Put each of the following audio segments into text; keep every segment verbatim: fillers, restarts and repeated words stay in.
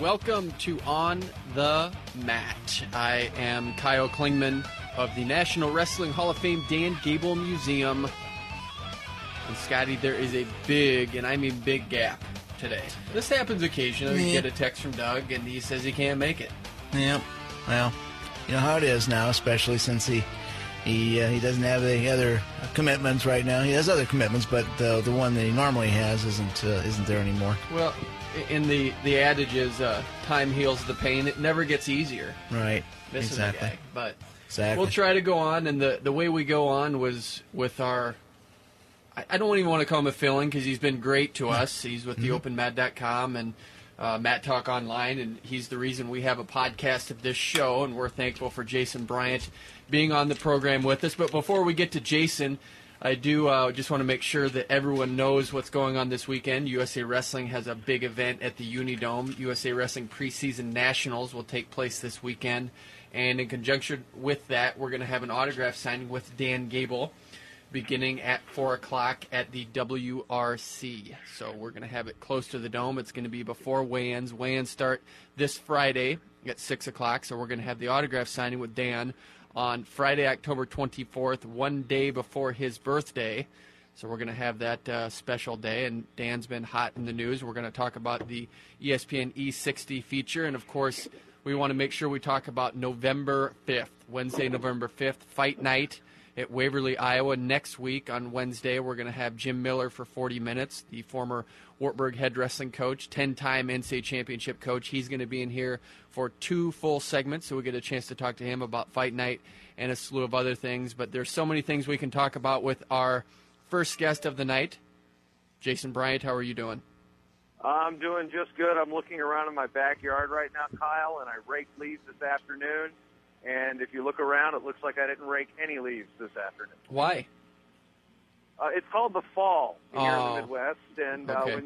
Welcome to On the Mat. I am Kyle Klingman of the National Wrestling Hall of Fame Dan Gable Museum. And Scotty, there is a big, and I mean big, gap today. This happens occasionally. You get a text from Doug, and he says he can't make it. Yep. Well, you know how it is now, especially since he he uh, he doesn't have any other commitments right now. He has other commitments, but uh, the one that he normally has isn't uh, isn't there anymore. Well. In the, the adage is, uh, time heals the pain. It never gets easier. Right. This exactly. Is a gag, but exactly. We'll try to go on, and the, the way we go on was with our, I, I don't even want to call him a fill-in because he's been great to us. He's with the mm-hmm. Open Mat dot com and uh, Matt Talk Online, and he's the reason we have a podcast of this show, and we're thankful for Jason Bryant being on the program with us. But before we get to Jason, I do uh, just want to make sure that everyone knows what's going on this weekend. U S A Wrestling has a big event at the Unidome. U S A Wrestling Preseason Nationals will take place this weekend. And in conjunction with that, we're going to have an autograph signing with Dan Gable beginning at four o'clock at the W R C. So we're going to have it close to the Dome. It's going to be before weigh-ins. Weigh-ins start this Friday at six o'clock, so we're going to have the autograph signing with Dan on Friday, October twenty-fourth, one day before his birthday. So we're going to have that uh, special day, and Dan's been hot in the news. We're going to talk about the E S P N E sixty feature, and, of course, we want to make sure we talk about November fifth, Wednesday, November fifth, Fight Night at Waverly, Iowa. Next week on Wednesday, we're going to have Jim Miller for forty minutes, the former Wartburg head wrestling coach, ten-time N C A A championship coach. He's going to be in here for two full segments, so we get a chance to talk to him about Fight Night and a slew of other things. But there's so many things we can talk about with our first guest of the night, Jason Bryant. How are you doing? I'm doing just good. I'm looking around in my backyard right now, Kyle, and I raked leaves this afternoon. And if you look around, it looks like I didn't rake any leaves this afternoon. Why? Uh, it's called the fall here oh. in the Midwest, and okay. uh,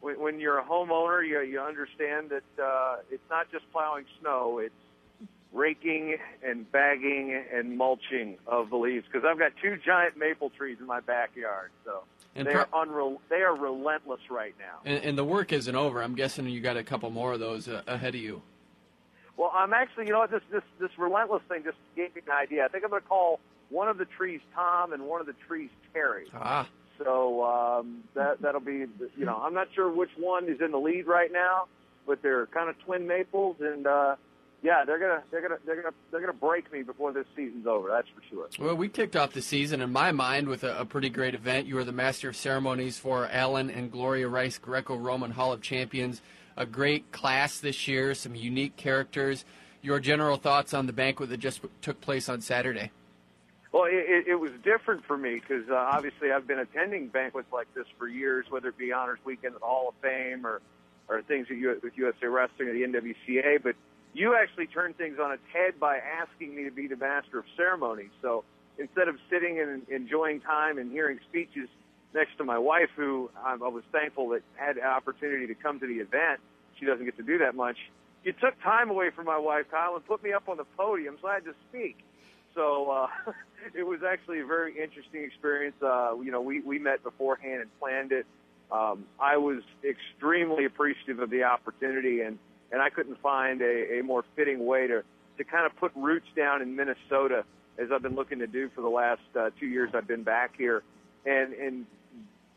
when when you're a homeowner, you you understand that uh, it's not just plowing snow; it's raking and bagging and mulching of the leaves. Because I've got two giant maple trees in my backyard, so and they pro- are unre- they are relentless right now. And, and the work isn't over. I'm guessing you got a couple more of those uh, ahead of you. Well, I'm actually, you know what, this, this, this relentless thing just gave me an idea. I think I'm going to call one of the trees Tom and one of the trees Terry. Ah. So um, that, that'll be, you know, I'm not sure which one is in the lead right now, but they're kind of twin maples, and uh, yeah, they're gonna they're gonna they're gonna they're gonna break me before this season's over. That's for sure. Well, we kicked off the season in my mind with a, a pretty great event. You were the master of ceremonies for Allen and Gloria Rice Greco-Roman Hall of Champions. A great class this year, some unique characters. Your general thoughts on the banquet that just took place on Saturday? Well, it, it was different for me because uh, obviously I've been attending banquets like this for years, whether it be Honors Weekend at the Hall of Fame or, or things with U S A Wrestling or the N W C A. But you actually turned things on its head by asking me to be the master of ceremonies. So instead of sitting and enjoying time and hearing speeches next to my wife, who I was thankful that had an opportunity to come to the event. She doesn't get to do that much. You took time away from my wife, Kyle, and put me up on the podium, so I had to speak. So uh, it was actually a very interesting experience. Uh, you know, we, we met beforehand and planned it. Um, I was extremely appreciative of the opportunity, and, and I couldn't find a, a more fitting way to, to kind of put roots down in Minnesota, as I've been looking to do for the last uh, two years I've been back here, and, and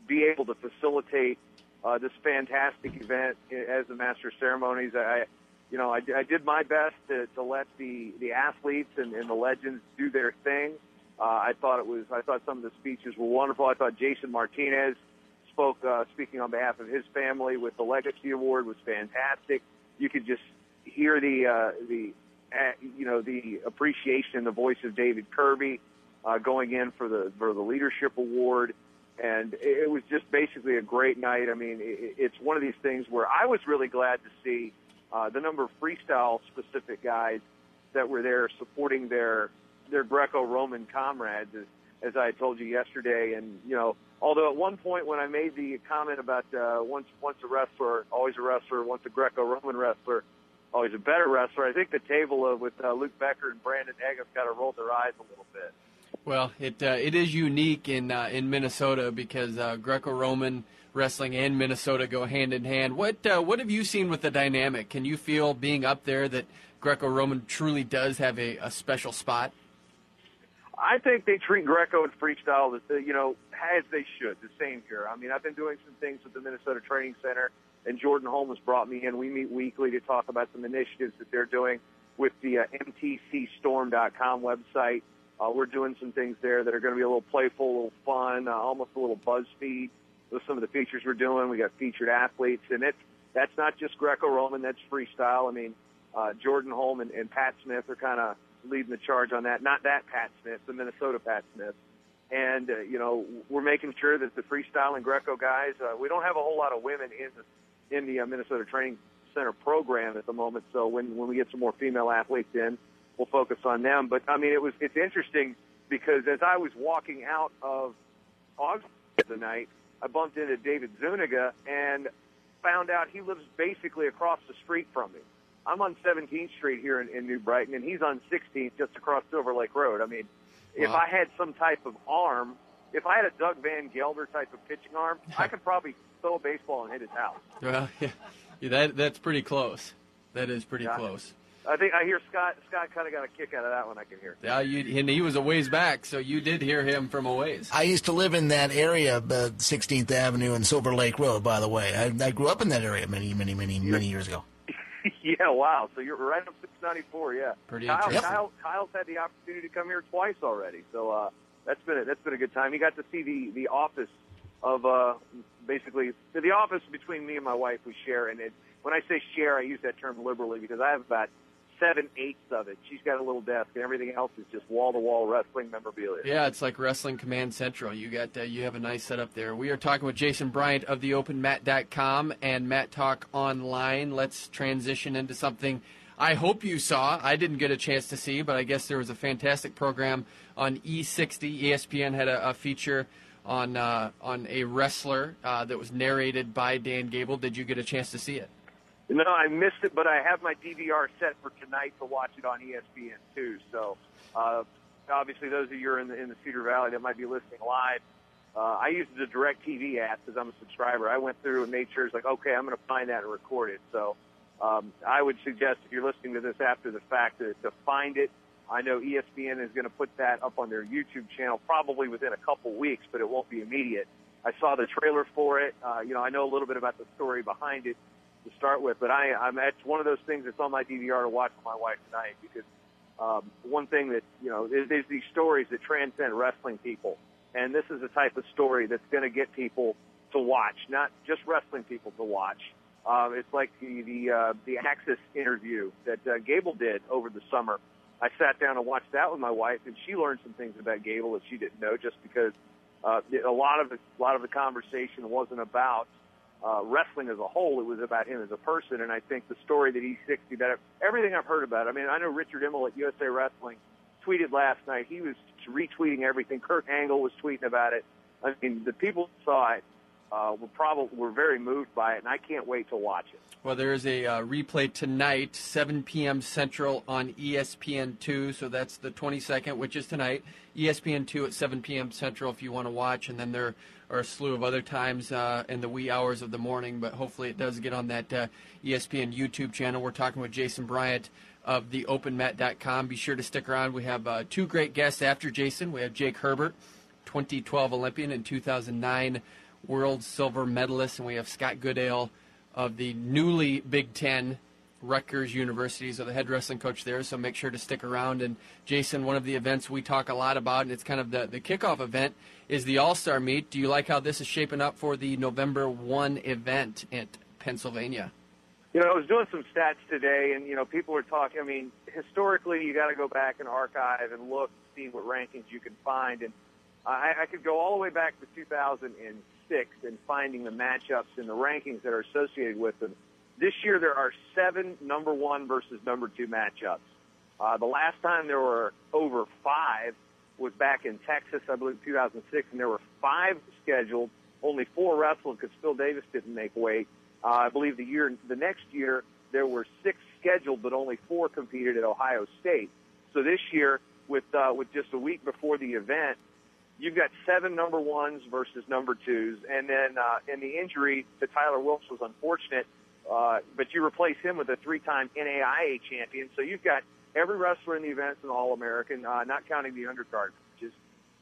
be able to facilitate uh, this fantastic event as the Master Ceremonies. I, you know, I, I did my best to, to let the, the athletes and, and the legends do their thing. Uh, I thought it was, I thought some of the speeches were wonderful. I thought Jason Martinez spoke, uh, speaking on behalf of his family with the Legacy Award was fantastic. You could just hear the, uh, the, uh, you know, the appreciation in the voice of David Kirby, uh, going in for the, for the leadership award. And it was just basically a great night. I mean, it, it's one of these things where I was really glad to see, uh, the number of freestyle specific guys that were there supporting their, their Greco-Roman comrades, as, as I told you yesterday. And, you know, although at one point when I made the comment about uh, once once a wrestler, always a wrestler, once a Greco-Roman wrestler, always a better wrestler, I think the table of, with uh, Luke Becker and Brandon Eggham's got to roll their eyes a little bit. Well, it uh, it is unique in uh, in Minnesota because uh, Greco-Roman wrestling and Minnesota go hand in hand. What uh, what have you seen with the dynamic? Can you feel being up there that Greco-Roman truly does have a, a special spot? I think they treat Greco and freestyle, you know, as they should, the same here. I mean, I've been doing some things with the Minnesota Training Center, and Jordan Holmes brought me in. We meet weekly to talk about some initiatives that they're doing with the uh, M T C storm dot com website. Uh, we're doing some things there that are going to be a little playful, a little fun, uh, almost a little BuzzFeed with some of the features we're doing. We got featured athletes, and it's, that's not just Greco-Roman, that's freestyle. I mean, uh, Jordan Holmes and, and Pat Smith are kind of leading the charge on that. Not that Pat Smith, the Minnesota Pat Smith. And, uh, you know, we're making sure that the freestyle and Greco guys, uh, we don't have a whole lot of women in the, in the uh, Minnesota Training Center program at the moment. So when, when we get some more female athletes in, we'll focus on them. But, I mean, it was, it's interesting because as I was walking out of Augsburg the night, I bumped into David Zuniga and found out he lives basically across the street from me. I'm on seventeenth street here in, in New Brighton, and he's on sixteenth just across Silver Lake Road. I mean, wow. If I had some type of arm, if I had a Doug Van Gelder type of pitching arm, I could probably throw a baseball and hit his house. Well, yeah, yeah that that's pretty close. That is pretty yeah. close. I think I hear Scott. Scott kind of got a kick out of that one. I can hear. Yeah, you, and he was a ways back, so you did hear him from a ways. I used to live in that area, uh, sixteenth avenue and Silver Lake Road. By the way, I, I grew up in that area many, many, many, many years ago. Yeah, wow. So you're right up six ninety-four, yeah. Pretty Kyle, interesting. Kyle, Kyle's had the opportunity to come here twice already, so uh, that's been a, that's been a good time. He got to see the, the office of uh, basically the office between me and my wife we share. And it, when I say share, I use that term liberally because I have about seven eighths of it. She's got a little desk, and everything else is just wall to wall wrestling memorabilia. Yeah, it's like Wrestling Command Central. You got uh, you have a nice setup there. We are talking with Jason Bryant of the Open Mat dot com and Matt Talk Online. Let's transition into something I hope you saw. I didn't get a chance to see, but I guess there was a fantastic program on E sixty. E S P N had a, a feature on uh, on a wrestler uh, that was narrated by Dan Gable. Did you get a chance to see it? No, I missed it, but I have my D V R set for tonight to watch it on E S P N two. So, uh, obviously, those of you are in the, in the Cedar Valley that might be listening live, uh, I use the DirecTV app because I'm a subscriber. I went through and made sure it's like, okay, I'm going to find that and record it. So, um, I would suggest if you're listening to this after the fact to, to find it. I know E S P N is going to put that up on their YouTube channel probably within a couple weeks, but it won't be immediate. I saw the trailer for it. Uh, you know, I know a little bit about the story behind it to start with, but I, I'm it's one of those things that's on my D V R to watch with my wife tonight because um, one thing that, you know, there's, there's these stories that transcend wrestling people, and this is the type of story that's going to get people to watch, not just wrestling people to watch. Um, it's like the the, uh, the Axis interview that uh, Gable did over the summer. I sat down and watched that with my wife, and she learned some things about Gable that she didn't know just because uh, a lot of the, a lot of the conversation wasn't about Uh, wrestling as a whole. It was about him as a person, and I think the story that E sixty, that everything I've heard about it, I mean, I know Richard Immel at U S A Wrestling tweeted last night. He was retweeting everything. Kurt Angle was tweeting about it. I mean, the people saw it. uh, we're probably we're very moved by it, and I can't wait to watch it. Well, there is a uh, replay tonight, seven p.m. Central on E S P N two, so that's the twenty-second, which is tonight. E S P N two at seven p.m. Central if you want to watch, and then there are a slew of other times uh, in the wee hours of the morning, but hopefully it does get on that uh, E S P N YouTube channel. We're talking with Jason Bryant of the Open Mat dot com. Be sure to stick around. We have uh, two great guests after Jason. We have Jake Herbert, twenty twelve Olympian and two thousand nine World Silver Medalist, and we have Scott Goodale of the newly Big Ten Rutgers University, so the head wrestling coach there, so make sure to stick around. And Jason, one of the events we talk a lot about, and it's kind of the, the kickoff event, is the All-Star Meet. Do you like how this is shaping up for the November first event at Pennsylvania? You know, I was doing some stats today, and, you know, people were talking, I mean, historically, you got to go back and archive and look, see what rankings you can find. And I, I could go all the way back to two thousand six and finding the matchups and the rankings that are associated with them. This year there are seven number one versus number two matchups. Uh, the last time there were over five was back in Texas, I believe, two thousand six, and there were five scheduled. Only four wrestled because Phil Davis didn't make weight. Uh, I believe the year, the next year there were six scheduled, but only four competed at Ohio State. So this year, with uh, with just a week before the event, you've got seven number ones versus number twos, and then uh, and the injury to Tyler Wilkes was unfortunate, uh, but you replace him with a three-time N A I A champion. So you've got every wrestler in the event's an All-American, uh, not counting the undercard matches.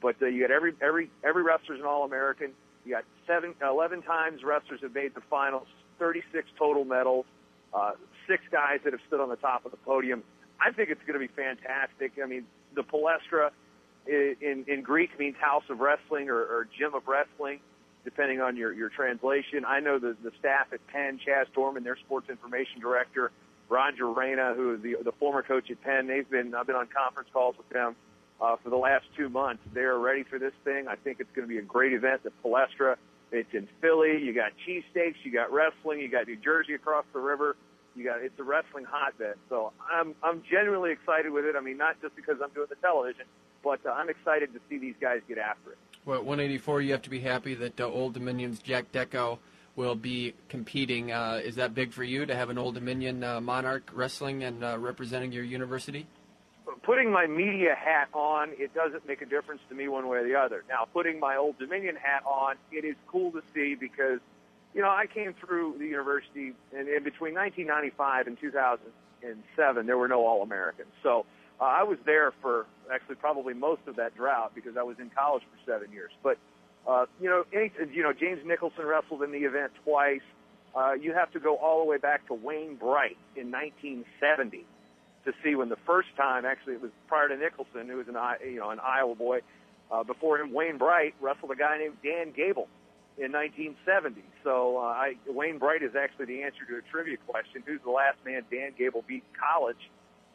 But uh, you got every every every wrestler's an All-American. You got seven, eleven times wrestlers have made the finals, thirty-six total medals, uh, six guys that have stood on the top of the podium. I think it's going to be fantastic. I mean, the Palestra In, in Greek means house of wrestling or, or gym of wrestling, depending on your, your translation. I know the, the staff at Penn, Chaz Dorman, their sports information director, Roger Reyna, who is the, the former coach at Penn. They've been, I've been on conference calls with them uh, for the last two months. They're ready for this thing. I think it's going to be a great event, the Palestra. It's in Philly. You got cheesesteaks. You got wrestling. You got New Jersey across the river. You got, it's a wrestling hotbed. So I'm, I'm genuinely excited with it. I mean, not just because I'm doing the television, but uh, I'm excited to see these guys get after it. Well, at one eighty-four, you have to be happy that uh, Old Dominion's Jack Decco will be competing. Uh, is that big for you to have an Old Dominion uh, Monarch wrestling and uh, representing your university? Putting my media hat on, it doesn't make a difference to me one way or the other. Now, putting my Old Dominion hat on, it is cool to see because, you know, I came through the university, and, and between nineteen ninety-five and two thousand seven, there were no All-Americans. So Uh, I was there for actually probably most of that drought because I was in college for seven years. But, uh, you know, any, you know, James Nicholson wrestled in the event twice. Uh, you have to go all the way back to Wayne Bright in nineteen seventy to see when the first time, actually it was prior to Nicholson, who was an, you know, an Iowa boy. Uh, before him, Wayne Bright wrestled a guy named Dan Gable in nineteen seventy. So uh, I, Wayne Bright is actually the answer to a trivia question. Who's the last man Dan Gable beat in college?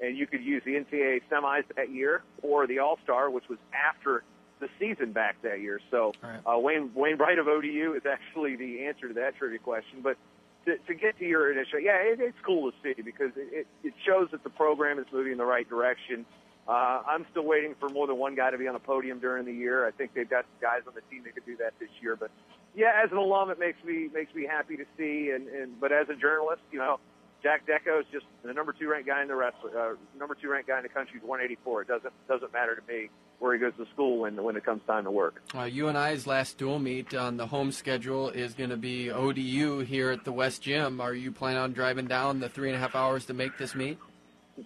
And you could use the N C double A semis that year or the All-Star, which was after the season back that year. So right. uh, Wayne, Wayne Bright of O D U is actually the answer to that trivia question. But to, to get to your initial, yeah, it, it's cool to see because it, it shows that the program is moving in the right direction. Uh, I'm still waiting for more than one guy to be on the podium during the year. I think they've got guys on the team that could do that this year. But, yeah, as an alum, it makes me makes me happy to see. And, and but as a journalist, you know, Jack Decco is just the number two ranked guy in the wrestling, uh, number two ranked guy in the country is one eighty-four. It doesn't doesn't matter to me where he goes to school when when it comes time to work. Uh, U N I's last dual meet on the home schedule is going to be O D U here at the West Gym. Are you planning on driving down the three and a half hours to make this meet?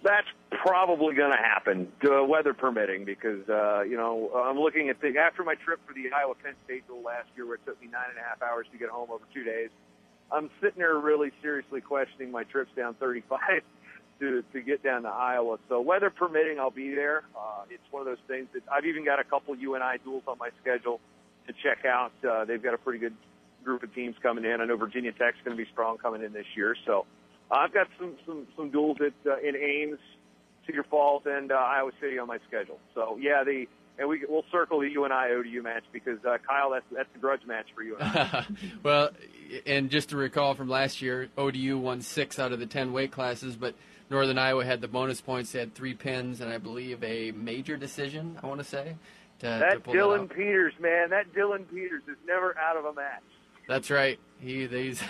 That's probably going to happen, uh, weather permitting, because uh, you know I'm looking at the after my trip for the Iowa Penn State duel last year, where it took me nine and a half hours to get home over two days. I'm sitting there really seriously questioning my trips down thirty-five to to get down to Iowa. So weather permitting, I'll be there. Uh, it's one of those things that I've even got a couple U N I duels on my schedule to check out. Uh, they've got a pretty good group of teams coming in. I know Virginia Tech's going to be strong coming in this year. So I've got some some, some duels at, uh, in Ames, Cedar Falls, and uh, Iowa City on my schedule. So, yeah, the – and we, we'll circle the U N I O D U match because, uh, Kyle, that's, that's the grudge match for you. Well, and just to recall from last year, O D U won six out of the ten weight classes, but Northern Iowa had the bonus points. They had three pins and I believe a major decision, I want to say. To, that to Dylan Peters, man, that Dylan Peters is never out of a match. That's right. He he's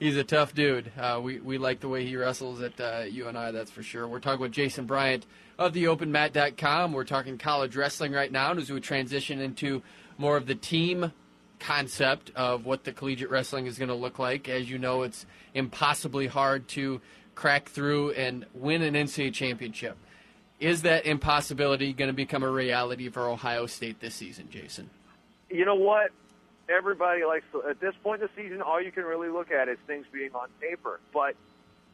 he's a tough dude. Uh, we we like the way he wrestles at uh, U N I. That's for sure. We're talking with Jason Bryant of the Open Mat dot com. We're talking college wrestling right now, and as we transition into more of the team concept of what the collegiate wrestling is going to look like. As you know, it's impossibly hard to crack through and win an N C A A championship. Is that impossibility going to become a reality for Ohio State this season, Jason? You know what? Everybody likes to, at this point in the season, all you can really look at is things being on paper. But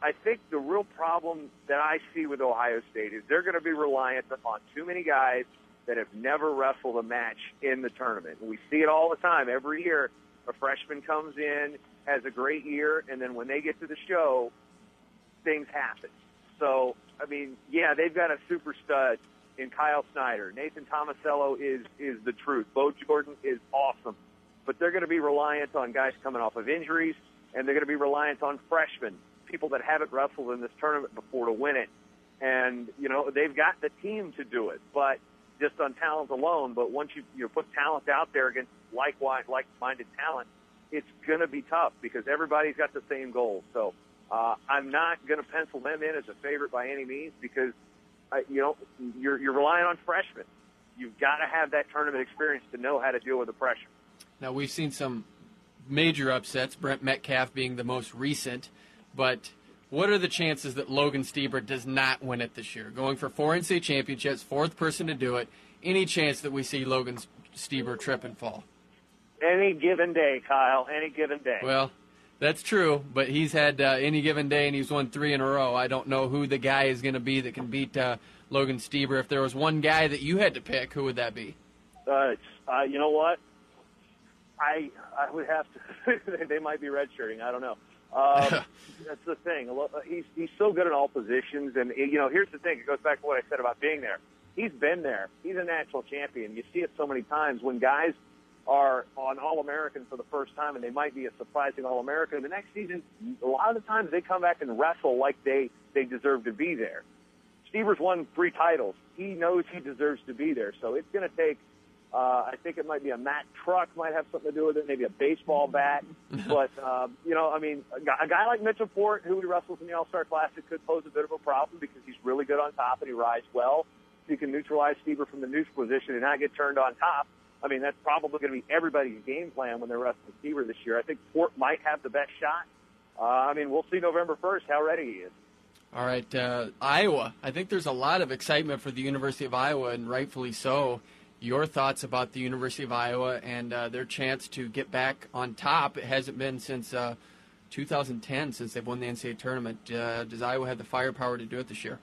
I think the real problem that I see with Ohio State is they're going to be reliant upon too many guys that have never wrestled a match in the tournament. And we see it all the time. Every year, a freshman comes in, has a great year, and then when they get to the show, things happen. So, I mean, yeah, they've got a super stud in Kyle Snyder. Nathan Tomasello is, is the truth. Bo Jordan is awesome. But they're going to be reliant on guys coming off of injuries, and they're going to be reliant on freshmen, people that haven't wrestled in this tournament before to win it. And, you know, they've got the team to do it, but just on talent alone. But once you, you know, put talent out there against likewise, like-minded talent, it's going to be tough because everybody's got the same goal. So uh, I'm not going to pencil them in as a favorite by any means because, uh, you know, you're, you're relying on freshmen. You've got to have that tournament experience to know how to deal with the pressure. Now, we've seen some major upsets, Brent Metcalf being the most recent, but what are the chances that Logan Stieber does not win it this year? Going for four N C A A championships, fourth person to do it, any chance that we see Logan Stieber trip and fall? Any given day, Kyle, any given day. Well, that's true, but he's had uh, any given day, and he's won three in a row. I don't know who the guy is going to be that can beat uh, Logan Stieber. If there was one guy that you had to pick, who would that be? Uh, uh, you know what? I I would have to. They might be redshirting. I don't know. Um, that's the thing. He's he's so good in all positions, and you know, here's the thing. It goes back to what I said about being there. He's been there. He's a national champion. You see it so many times when guys are on All-American for the first time, and they might be a surprising All-American. The next season, a lot of the times they come back and wrestle like they they deserve to be there. Stieber's won three titles. He knows he deserves to be there. So it's going to take. Uh, I think it might be a Matt Truck might have something to do with it, maybe a baseball bat. But, uh, you know, I mean, a guy, a guy like Mitchell Port, who he wrestles in the All-Star Classic, could pose a bit of a problem because he's really good on top and he rides well. So you can neutralize Stieber from the neutral position and not get turned on top. I mean, that's probably going to be everybody's game plan when they're wrestling Stieber this year. I think Port might have the best shot. Uh, I mean, we'll see November first how ready he is. All right, uh, Iowa. I think there's a lot of excitement for the University of Iowa, and rightfully so. Your thoughts about the University of Iowa and uh, their chance to get back on top. It hasn't been since uh, two thousand ten since they've won the N C A A tournament. Uh, does Iowa have the firepower to do it this year?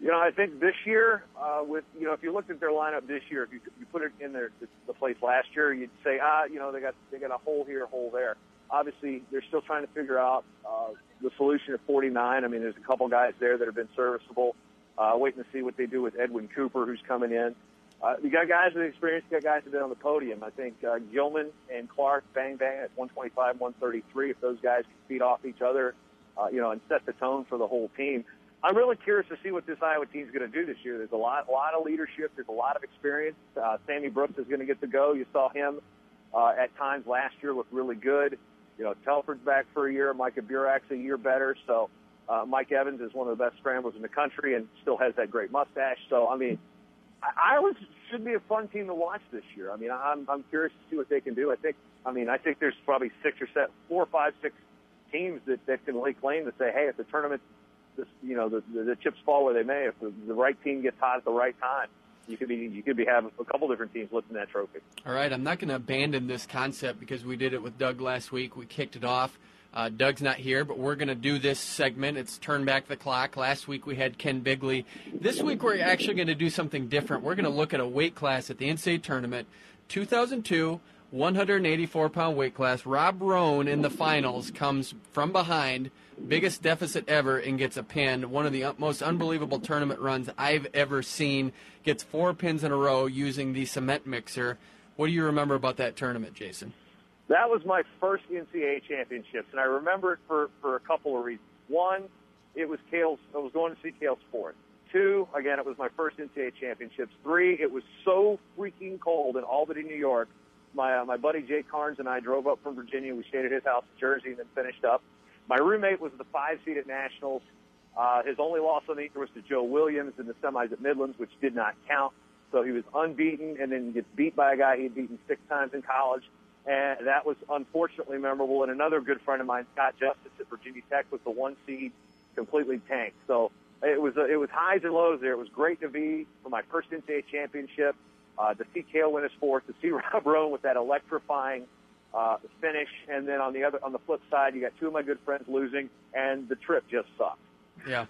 You know, I think this year, uh, with you know, if you looked at their lineup this year, if you, you put it in their the place last year, you'd say, ah, you know, they got they got a hole here, a hole there. Obviously, they're still trying to figure out uh, the solution at forty-nine. I mean, there's a couple guys there that have been serviceable. Uh, waiting to see what they do with Edwin Cooper, who's coming in. Uh, you got guys with experience, you got guys who've been on the podium. I think uh, Gilman and Clark, bang, bang, at one twenty-five, one thirty-three. If those guys can feed off each other, uh, you know, and set the tone for the whole team. I'm really curious to see what this Iowa team's going to do this year. There's a lot, a lot of leadership. There's a lot of experience. Uh, Sammy Brooks is going to get to go. You saw him uh, at times last year look really good. You know, Telford's back for a year. Micah Burak's a year better. So uh, Mike Evans is one of the best scramblers in the country and still has that great mustache. So, I mean, Iowa should be a fun team to watch this year. I mean, I'm I'm curious to see what they can do. I think, I mean, I think there's probably six or seven, four, five, six teams that, that can lay claim to say, hey, if the tournament, this, you know, the, the, the chips fall where they may. If the, the right team gets hot at the right time, you could be you could be having a couple different teams lifting that trophy. All right, I'm not going to abandon this concept because we did it with Doug last week. We kicked it off. Uh, Doug's not here, but we're going to do this segment. It's Turn Back the Clock. Last week we had Ken Bigley. This week we're actually going to do something different. We're going to look at a weight class at the N C A A tournament, two thousand two, one eighty-four pound weight class. Rob Rohn in the finals comes from behind, biggest deficit ever, and gets a pin. One of the most unbelievable tournament runs I've ever seen. Gets four pins in a row using the cement mixer. What do you remember about that tournament, Jason? That was my first N C A A championships, and I remember it for, for a couple of reasons. One, it was Cale, I was going to see Cale Sport. Two, again, it was my first N C A A championships. Three, it was so freaking cold in Albany, New York. My uh, my buddy Jake Carnes and I drove up from Virginia. We stayed at his house in Jersey and then finished up. My roommate was the five seed at Nationals. Uh, his only loss on the year was to Joe Williams in the semis at Midlands, which did not count. So he was unbeaten and then gets beat by a guy he had beaten six times in college. And that was unfortunately memorable. And another good friend of mine, Scott Justice at Virginia Tech, was the one seed, completely tanked. So it was, it was highs and lows there. It was great to be for my first N C A A championship, uh, to see Cale win his fourth, to see Rob Rohn with that electrifying uh, finish. And then on the other, on the flip side, you got two of my good friends losing, and the trip just sucked. Yeah.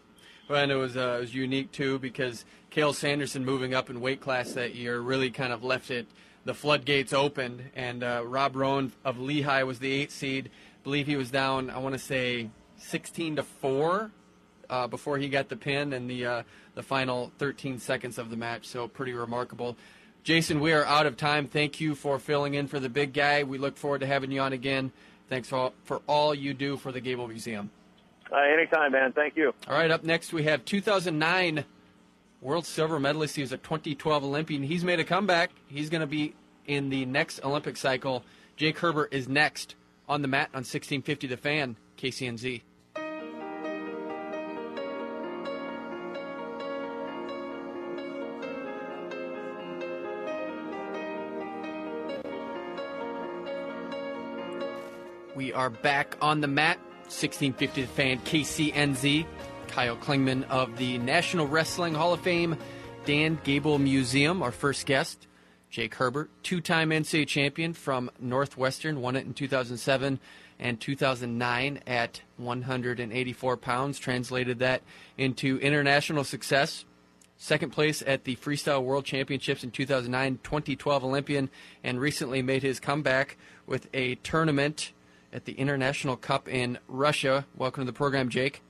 Well, and it was, uh, it was unique, too, because Cale Sanderson moving up in weight class that year really kind of left it, the floodgates opened, and uh, Rob Rohn of Lehigh was the eighth seed. I believe he was down, I want to say, sixteen to four uh, before he got the pin and the, uh, the final thirteen seconds of the match, so pretty remarkable. Jason, we are out of time. Thank you for filling in for the big guy. We look forward to having you on again. Thanks for, for all you do for the Gable Museum. Uh, anytime, man. Thank you. All right, up next we have two thousand nine World Silver Medalist. He was a twenty twelve Olympian. He's made a comeback. He's going to be in the next Olympic cycle. Jake Herbert is next on the mat on sixteen fifty The Fan, K C N Z. We are back on the mat. sixteen fifty The Fan, K C N Z. Kyle Klingman of the National Wrestling Hall of Fame Dan Gable Museum, our first guest. Jake Herbert, two-time N C A A champion from Northwestern, won it in two thousand seven and two thousand nine at one hundred eighty-four pounds, translated that into international success. Second place at the Freestyle World Championships in two thousand nine, twenty twelve Olympian, and recently made his comeback with a tournament at the International Cup in Russia. Welcome to the program, Jake.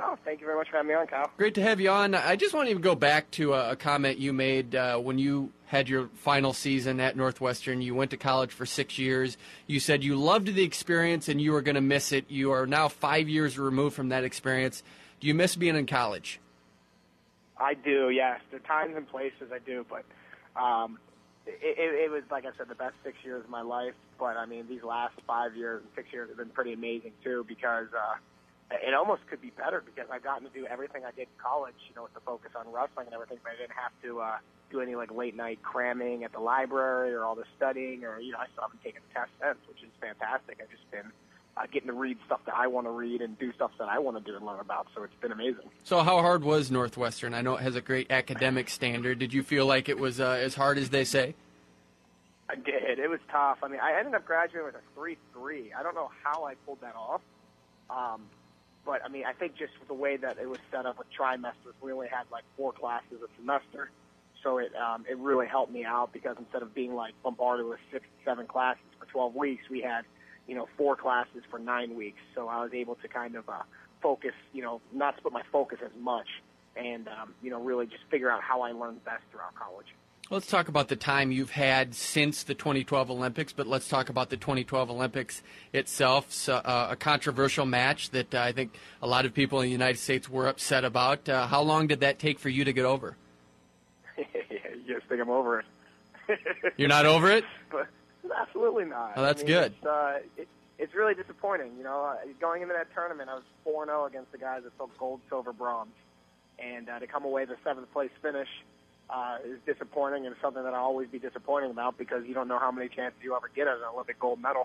Oh, thank you very much for having me on, Kyle. Great to have you on. I just want to even go back to a comment you made uh, when you had your final season at Northwestern. You went to college for six years. You said you loved the experience and you were going to miss it. You are now five years removed from that experience. Do you miss being in college? I do, yes. There are times and places I do, but um, it, it, it was, like I said, the best six years of my life. But, I mean, these last five years and six years have been pretty amazing, too, because uh, – it almost could be better because I've gotten to do everything I did in college, you know, with the focus on wrestling and everything, but I didn't have to uh, do any, like, late-night cramming at the library or all the studying or, you know, I still haven't taken a test since, which is fantastic. I've just been uh, getting to read stuff that I want to read and do stuff that I want to do and learn about, so it's been amazing. So how hard was Northwestern? I know it has a great academic standard. Did you feel like it was uh, as hard as they say? I did. It was tough. I mean, I ended up graduating with a three three. I don't know how I pulled that off. Um But, I mean, I think just the way that it was set up with trimesters, we only had, like, four classes a semester. So it um, it really helped me out because instead of being, like, bombarded with six, seven classes for twelve weeks, we had, you know, four classes for nine weeks. So I was able to kind of uh, focus, you know, not split my focus as much and, um, you know, really just figure out how I learned best throughout college. Let's talk about the time you've had since the twenty twelve Olympics, but let's talk about the twenty twelve Olympics itself. So, uh, a controversial match that uh, I think a lot of people in the United States were upset about. Uh, how long did that take for you to get over? You just think I'm over it. You're not over it? But, absolutely not. Oh, that's I mean, good. It's, uh, it, it's really disappointing. You know, going into that tournament, I was four and oh against the guys that took gold, silver, bronze. And uh, to come away with a seventh place finish Uh, is disappointing and something that I'll always be disappointed about because you don't know how many chances you ever get at an Olympic gold medal.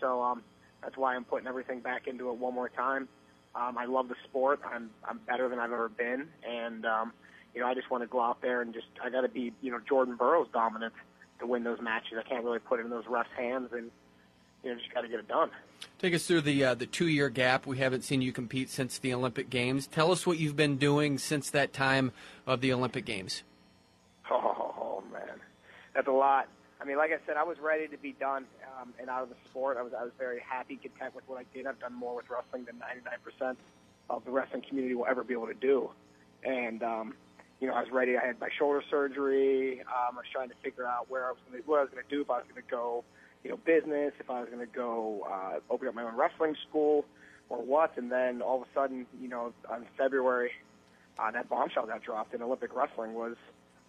So um, that's why I'm putting everything back into it one more time. Um, I love the sport. I'm I'm better than I've ever been, and um, you know I just want to go out there and just I got to be you know Jordan Burroughs dominant to win those matches. I can't really put it in those refs' hands, and you know just got to get it done. Take us through the uh, the two-year gap. We haven't seen you compete since the Olympic Games. Tell us what you've been doing since that time of the Olympic Games. Oh, man. That's a lot. I mean, like I said, I was ready to be done um, and out of the sport. I was I was very happy, content with what I did. I've done more with wrestling than ninety-nine percent of the wrestling community will ever be able to do. And, um, you know, I was ready. I had my shoulder surgery. Um, I was trying to figure out where I was gonna, what I was going to do, if I was going to go, you know, business, if I was going to go uh, open up my own wrestling school or what. And then all of a sudden, you know, in February, uh, that bombshell got dropped in Olympic wrestling was,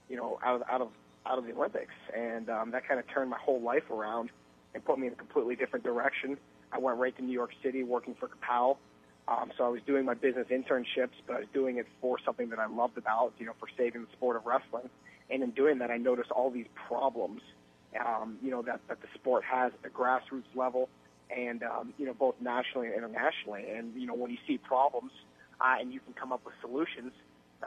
you know, out of, out of out of the Olympics. And um, that kind of turned my whole life around and put me in a completely different direction. I went right to New York City working for Kapow. Um, so I was doing my business internships, but I was doing it for something that I loved about, you know, for saving the sport of wrestling. And in doing that, I noticed all these problems, um, you know, that, that the sport has at the grassroots level and, um, you know, both nationally and internationally. And, you know, when you see problems uh, and you can come up with solutions,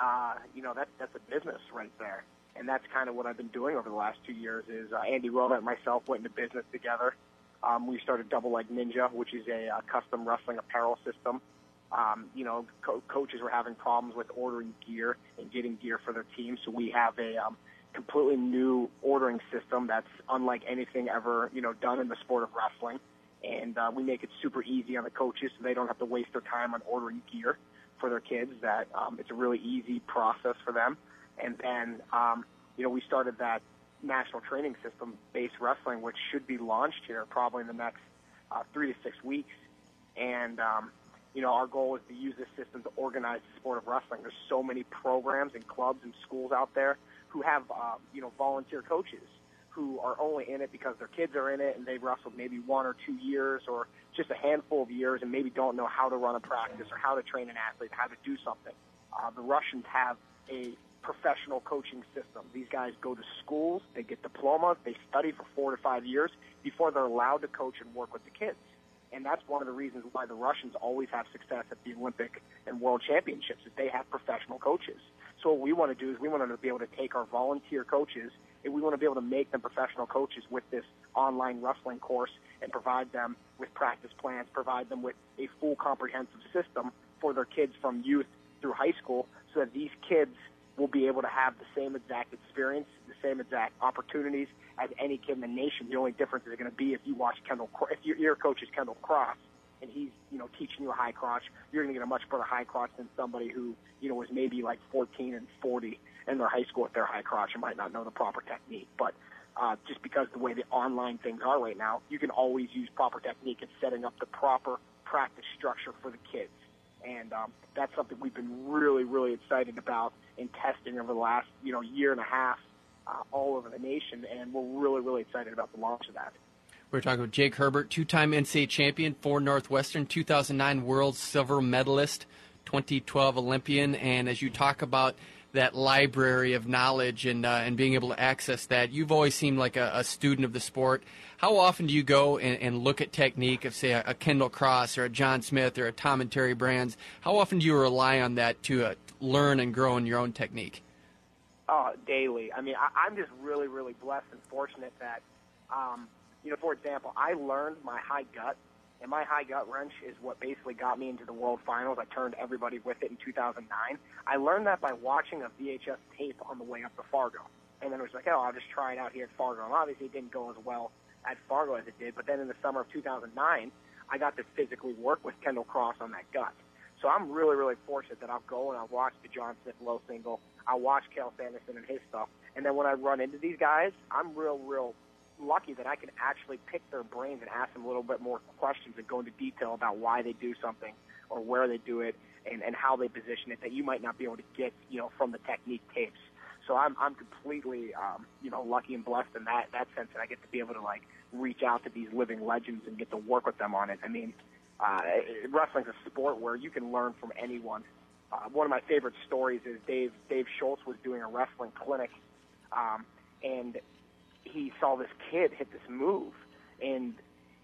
uh, you know, that, that's a business right there. And that's kind of what I've been doing over the last two years is uh, Andy Roma and myself went into business together. Um, we started Double Leg Ninja, which is a uh, custom wrestling apparel system. Um, you know, co- coaches were having problems with ordering gear and getting gear for their team. So we have a um, completely new ordering system that's unlike anything ever, you know, done in the sport of wrestling. And uh, we make it super easy on the coaches so they don't have to waste their time on ordering gear for their kids. That um, it's a really easy process for them. And then, um, you know, we started that National Training System-based wrestling, which should be launched here probably in the next uh, three to six weeks. And, um, you know, our goal is to use this system to organize the sport of wrestling. There's so many programs and clubs and schools out there who have, uh, you know, volunteer coaches who are only in it because their kids are in it and they've wrestled maybe one or two years or just a handful of years and maybe don't know how to run a practice or how to train an athlete, how to do something. Uh, the Russians have a professional coaching system. These guys go to schools, they get diplomas, they study for four to five years before they're allowed to coach and work with the kids. And that's one of the reasons why the Russians always have success at the Olympic and World Championships, is they have professional coaches. So what we want to do is we want to be able to take our volunteer coaches and we want to be able to make them professional coaches with this online wrestling course and provide them with practice plans, provide them with a full comprehensive system for their kids from youth through high school so that these kids will be able to have the same exact experience, the same exact opportunities as any kid in the nation. The only difference is going to be if you watch Kendall, if your, your coach is Kendall Cross and he's, you know, teaching you a high crotch, you're going to get a much better high crotch than somebody who, you know, was maybe like fourteen and forty in their high school at their high crotch and might not know the proper technique. But uh, just because the way the online things are right now, you can always use proper technique and setting up the proper practice structure for the kids. And um, that's something we've been really, really excited about in testing over the last, you know, year and a half uh, all over the nation. And we're really, really excited about the launch of that. We're talking with Jake Herbert, two-time N C A A champion for Northwestern, two thousand nine World Silver Medalist, twenty twelve Olympian. And as you talk about that library of knowledge and uh, and being able to access that, you've always seemed like a, a student of the sport. How often do you go and, and look at technique of, say, a, a Kendall Cross or a John Smith or a Tom and Terry Brands? How often do you rely on that to uh, learn and grow in your own technique? Oh, daily. I mean, I, I'm just really, really blessed and fortunate that, um, you know, for example, I learned my high gut, and my high gut wrench is what basically got me into the World Finals. I turned everybody with it in two thousand nine. I learned that by watching a V H S tape on the way up to Fargo. And then it was like, oh, I'll just try it out here at Fargo. And obviously it didn't go as well at Fargo as it did. But then in the summer of two thousand nine, I got to physically work with Kendall Cross on that gut. So I'm really, really fortunate that I'll go and I'll watch the John Smith low single. I'll watch Cal Sanderson and his stuff. And then when I run into these guys, I'm real, real lucky that I can actually pick their brains and ask them a little bit more questions and go into detail about why they do something or where they do it and, and how they position it that you might not be able to get, you know, from the technique tapes. So I'm I'm completely, um, you know, lucky and blessed in that, that sense, and I get to be able to, like, reach out to these living legends and get to work with them on it. I mean, uh, wrestling's a sport where you can learn from anyone. Uh, one of my favorite stories is Dave Dave Schultz was doing a wrestling clinic, um, and he saw this kid hit this move, and,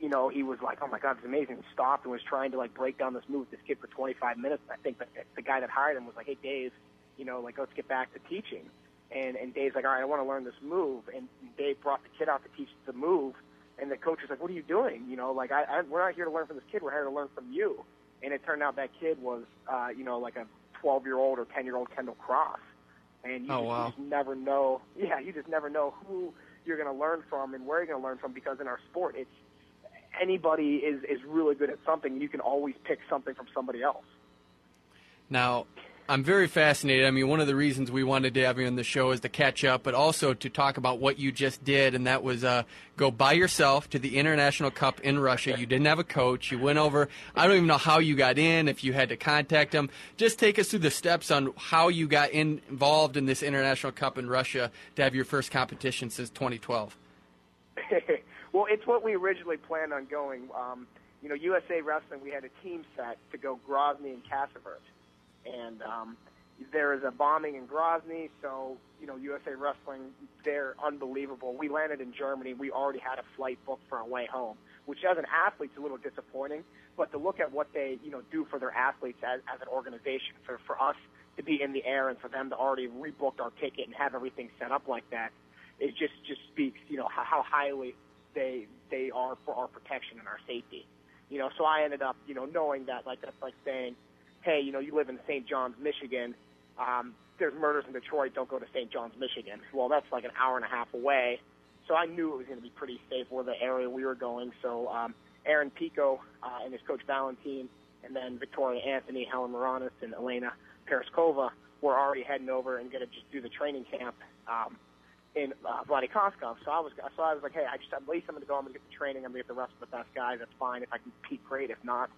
you know, he was like, oh, my God, this is amazing. He stopped and was trying to, like, break down this move with this kid for twenty-five minutes. And I think the, the guy that hired him was like, hey, Dave, you know, like, let's get back to teaching. And and Dave's like, all right, I want to learn this move. And Dave brought the kid out to teach the move, and the coach was like, what are you doing? You know, like, I, I we're not here to learn from this kid. We're here to learn from you. And it turned out that kid was, uh, you know, like a twelve-year-old or ten-year-old Kendall Cross. And you, oh, just, wow. you just never know. Yeah, you just never know who you're going to learn from and where you're going to learn from, because in our sport, it's anybody is, is really good at something. You can always pick something from somebody else. Now, I'm very fascinated. I mean, one of the reasons we wanted to have you on the show is to catch up, but also to talk about what you just did, and that was uh, go by yourself to the International Cup in Russia. You didn't have a coach. You went over. I don't even know how you got in, if you had to contact them. Just take us through the steps on how you got in, involved in this International Cup in Russia to have your first competition since twenty twelve. Well, it's what we originally planned on going. Um, you know, U S A Wrestling, we had a team set to go Grozny and Kasavert. And um, there is a bombing in Grozny, so, you know, U S A Wrestling, they're unbelievable. We landed in Germany. We already had a flight booked for our way home, which as an athlete's a little disappointing. But to look at what they, you know, do for their athletes as, as an organization, for, for us to be in the air and for them to already rebook our ticket and have everything set up like that, it just, just speaks, you know, how, how highly they they are for our protection and our safety. You know, so I ended up, you know, knowing that, like, that's like saying, hey, you know, you live in Saint John's, Michigan. Um, there's murders in Detroit. Don't go to Saint John's, Michigan. Well, that's like an hour and a half away. So I knew it was going to be pretty safe where the area we were going. So um, Aaron Pico uh, and his coach Valentin, and then Victoria Anthony, Helen Moranis, and Elena Periskova were already heading over and going to just do the training camp um, in uh, Vladikostok. So I was, so I was like, hey, I just at least I'm going to go. I'm going to get the training. I'm going to get the rest of the best guys. That's fine. If I can peak, great. If not,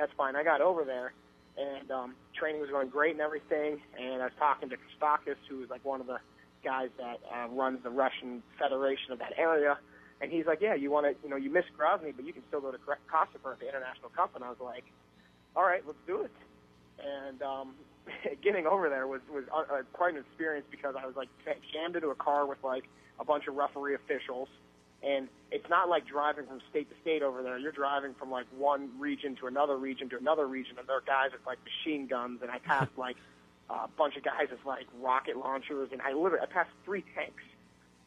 that's fine. I got over there. And um, training was going great and everything. And I was talking to Kostakis, who is like one of the guys that uh, runs the Russian Federation of that area. And he's like, yeah, you want to, you know, you missed Grozny, but you can still go to Kosovo at the International Cup. And I was like, all right, let's do it. And um, getting over there was, was uh, quite an experience, because I was like jammed into a car with like a bunch of referee officials. And it's not like driving from state to state over there. You're driving from, like, one region to another region to another region, and there are guys with, like, machine guns. And I passed, like, a bunch of guys with, like, rocket launchers. And I literally I passed three tanks.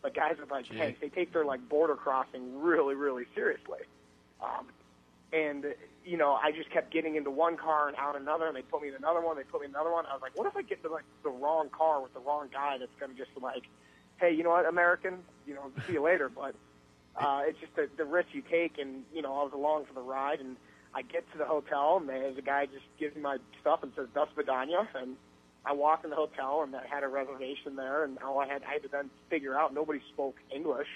Like, guys with, like, tanks, they take their, like, border crossing really, really seriously. Um, and, you know, I just kept getting into one car and out another, and they put me in another one, they put me in another one. I was like, what if I get into, like, the wrong car with the wrong guy that's going to just, like, hey, you know what, American, you know, see you later, but... Uh, it's just the, the risk you take, and, you know, I was along for the ride, and I get to the hotel, and the, the guy just gives me my stuff and says, "Dos Vidania," and I walk in the hotel, and I had a reservation there, and all I had, I had to then figure out, nobody spoke English,